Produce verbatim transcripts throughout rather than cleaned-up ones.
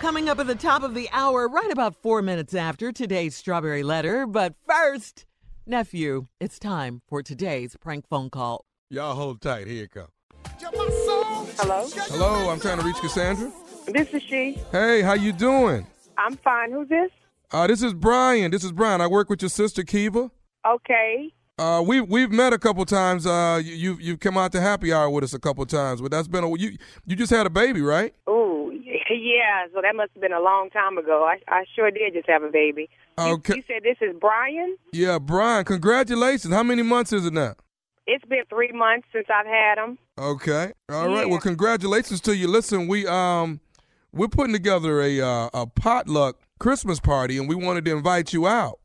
Coming up at the top of the hour, right about four minutes after today's Strawberry Letter. But first, Nephew, it's time for today's prank phone call. Y'all hold tight. Here it comes. Hello? Hello, I'm trying to reach Cassandra. This is she. Hey, how you doing? I'm fine. Who's this? Uh, this is Brian. This is Brian. I work with your sister, Kiva. Okay. Uh, we we've met a couple times. Uh, you you've, you've come out to happy hour with us a couple times, but that's been a you you just had a baby, right? Oh yeah, so that must have been a long time ago. I I sure did just have a baby. Okay. You, you said this is Brian? Yeah, Brian. Congratulations. How many months is it now? It's been three months since I've had him. Okay. All yeah. right. Well, congratulations to you. Listen, we um we're putting together a uh, a potluck Christmas party, and we wanted to invite you out.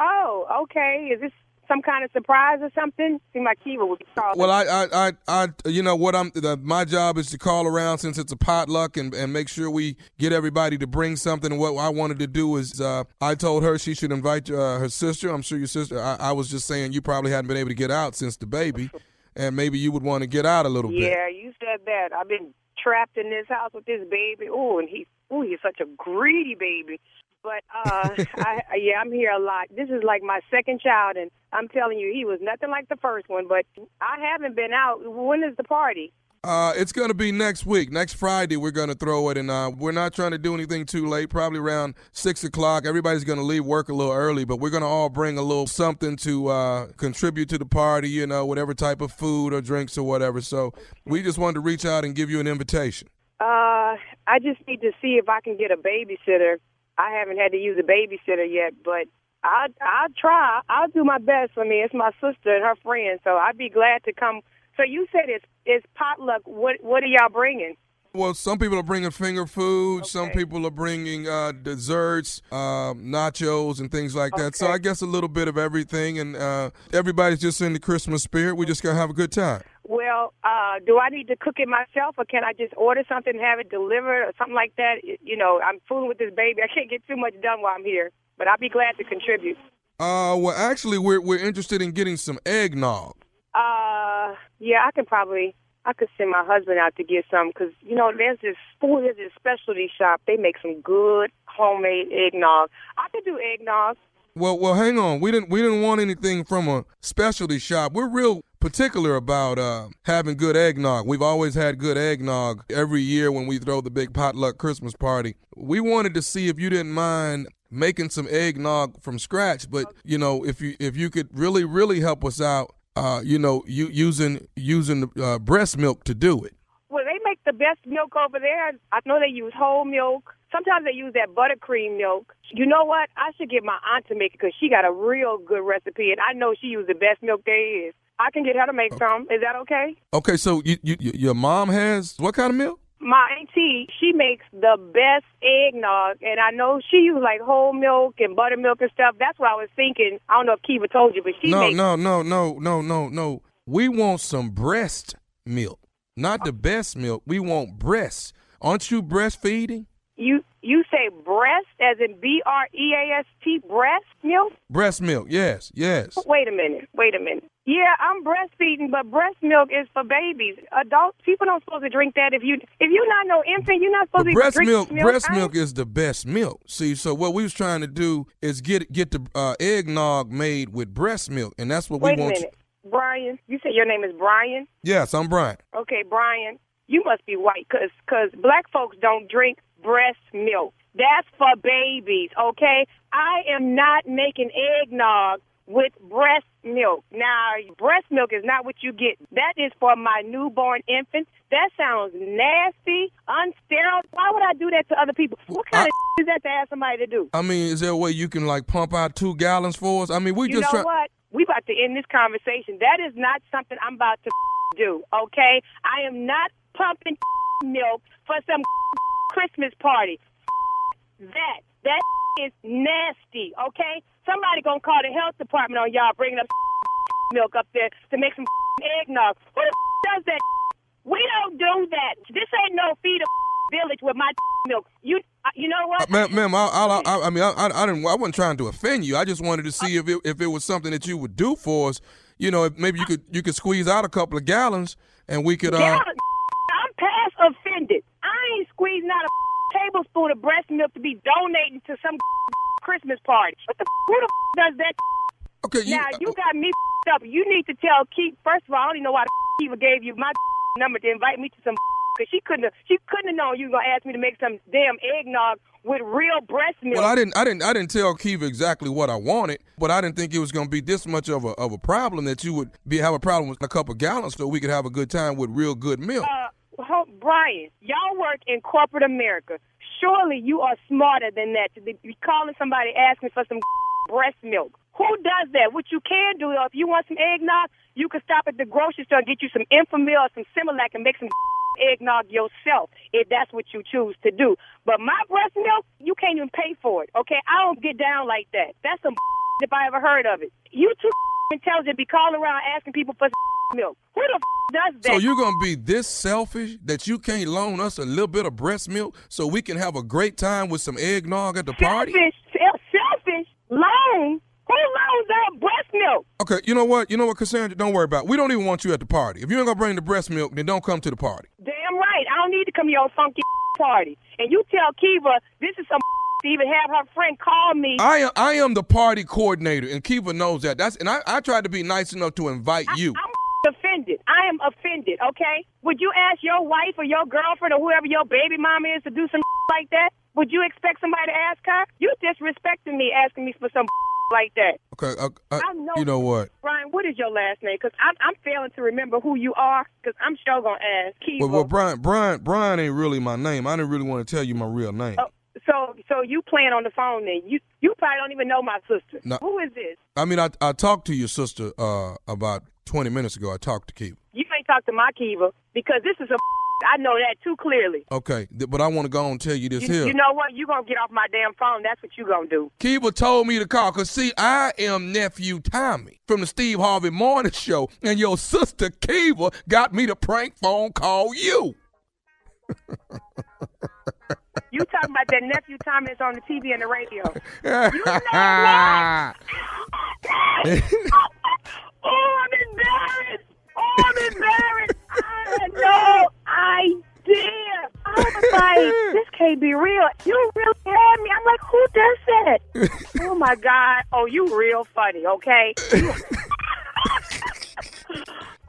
Oh, okay. Is this some kind of surprise or something? Seems like Kiva would be calling. Well, I, I, I, I, you know what? I'm the, my job is to call around since it's a potluck and, and make sure we get everybody to bring something. And what I wanted to do is, uh, I told her she should invite uh, her sister. I'm sure your sister. I, I was just saying you probably hadn't been able to get out since the baby, and maybe you would want to get out a little yeah, bit. Yeah, you said that. I've been trapped in this house with this baby. Oh, and he, oh, he's such a greedy baby. But, uh, I, yeah, I'm here a lot. This is like my second child, and I'm telling you, he was nothing like the first one. But I haven't been out. When is the party? Uh, it's going to be next week. Next Friday, we're going to throw it, and uh, we're not trying to do anything too late, probably around six o'clock. Everybody's going to leave work a little early, but we're going to all bring a little something to uh, contribute to the party, you know, whatever type of food or drinks or whatever. So we just wanted to reach out and give you an invitation. Uh, I just need to see if I can get a babysitter. I haven't had to use a babysitter yet, but I'll, I'll try. I'll do my best. I mean, it's my sister and her friend, so I'd be glad to come. So you said it's it's potluck. What what are y'all bringing? Well, some people are bringing finger food. Okay. Some people are bringing uh, desserts, uh, nachos, and things like that. Okay. So I guess a little bit of everything, and uh, everybody's just in the Christmas spirit. We're just going to have a good time. Well, uh, do I need to cook it myself, or can I just order something and have it delivered or something like that? You know, I'm fooling with this baby. I can't get too much done while I'm here, but I'll be glad to contribute. Uh, well, actually, we're we're interested in getting some eggnog. Uh, yeah, I can probably, I could send my husband out to get some because, you know, there's this food, there's this specialty shop. They make some good homemade eggnog. I could do eggnog. Well, well, hang on. We didn't we didn't want anything from a specialty shop. We're real particular about uh, having good eggnog. We've always had good eggnog every year when we throw the big potluck Christmas party. We wanted to see if you didn't mind making some eggnog from scratch, but you know, if you if you could really really help us out, uh, you know, you, using using uh, breast milk to do it. Well, they make the best milk over there. I know they use whole milk. Sometimes they use that buttercream milk. You know what? I should get my aunt to make it because she got a real good recipe, and I know she used the best milk there is. I can get her to make okay. some. Is that okay? Okay, so you, you, your mom has what kind of milk? My auntie, she makes the best eggnog, and I know she uses like whole milk and buttermilk and stuff. That's what I was thinking. I don't know if Kiva told you, but she no, makes... No, no, no, no, no, no. We want some breast milk. Not the best milk. We want breast. Aren't you breastfeeding? You you say breast as in B R E A S T, breast milk? Breast milk, yes, yes. Wait a minute, wait a minute. Yeah, I'm breastfeeding, but breast milk is for babies. Adults, people don't supposed to drink that. If you if you're not no infant, you're not supposed but to breast drink milk. milk. Breast milk is the best milk. See, so what we was trying to do is get get the uh, eggnog made with breast milk, and that's what wait we want. Wait a minute, to... Brian. You said your name is Brian? Yes, I'm Brian. Okay, Brian, you must be white, cause cause black folks don't drink breast milk. That's for babies, okay? I am not making eggnog with breast milk. Now, breast milk is not what you get. That is for my newborn infant. That sounds nasty, unsterile. Why would I do that to other people? What kind I, of is that to ask somebody to do? I mean, is there a way you can, like, pump out two gallons for us? I mean, we you just... You know try- what? We about to end this conversation. That is not something I'm about to do, okay? I am not pumping milk for some... Christmas party. That. That is nasty, okay? Somebody gonna call the health department on y'all bringing up milk up there to make some eggnog. Who the does that? We don't do that. This ain't no feed a village with my milk. You you know what? Uh, ma'am, ma'am I, I, I, I mean, I, I, didn't, I wasn't trying to offend you. I just wanted to see if it, if it was something that you would do for us. You know, if maybe you could you could squeeze out a couple of gallons and we could... Uh, gallons? I'm past offended. Squeezing out a tablespoon of breast milk to be donating to some Christmas party. What the who the does that? Okay, you, now you got me up. You need to tell Keith. First of all, I don't even know why the even gave you my number to invite me to some because she couldn't have, she couldn't have known you were gonna ask me to make some damn eggnog with real breast milk. Well, I didn't, I didn't, I didn't tell Keith exactly what I wanted, but I didn't think it was gonna be this much of a of a problem that you would be have a problem with a couple gallons, so we could have a good time with real good milk. Uh, Well, Brian, y'all work in corporate America. Surely you are smarter than that to be calling somebody asking for some breast milk. Who does that? What you can do, if you want some eggnog, you can stop at the grocery store and get you some Infamil or some Similac and make some eggnog yourself if that's what you choose to do. But my breast milk, you can't even pay for it, okay? I don't get down like that. That's some if I ever heard of it. You too intelligent be calling around asking people for some milk. Who the does that? So you're going to be this selfish that you can't loan us a little bit of breast milk so we can have a great time with some eggnog at the selfish, party? Selfish. Selfish. Loan. Who loans out breast milk? Okay, you know what? You know what, Cassandra? Don't worry about it. We don't even want you at the party. If you ain't going to bring the breast milk, then don't come to the party. Damn right. I don't need to come to your funky party. And you tell Kiva this is some to even have her friend call me. I am, I am the party coordinator, and Kiva knows that. That's And I, I tried to be nice enough to invite I, you. I'm offended. I am offended, okay? Would you ask your wife or your girlfriend or whoever your baby mama is to do some like that? Would you expect somebody to ask her? You disrespecting me asking me for some like that. Okay, I, I, I know, you know what? Brian, what is your last name? Because I'm, I'm failing to remember who you are because I'm sure going to ask. Well, well, Brian, Brian, Brian ain't really my name. I didn't really want to tell you my real name. Oh. So so you playing on the phone then. You you probably don't even know my sister. No, who is this? I mean, I I talked to your sister uh, about twenty minutes ago. I talked to Kiva. You ain't talked to my Kiva because this is a I know that too clearly. Okay, but I want to go on and tell you this you, here. You know what? You're going to get off my damn phone. That's what you're going to do. Kiva told me to call because, see, I am Nephew Tommy from the Steve Harvey Morning Show, and your sister Kiva got me to prank phone call you. You talking about that Nephew Tommy is on the T V and the radio. You know that? Oh, I'm embarrassed. Oh, I'm embarrassed. I had no idea. I was like, this can't be real. You really had me. I'm like, who does that? Oh, my God. Oh, you real funny, okay? Hey,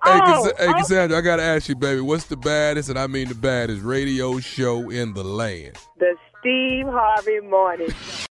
oh, hey okay. Cassandra, I got to ask you, baby, what's the baddest, and I mean the baddest, radio show in the land? The Steve Harvey Morning Show.